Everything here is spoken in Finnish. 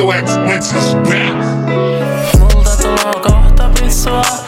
Multa tuloo kohta pissua.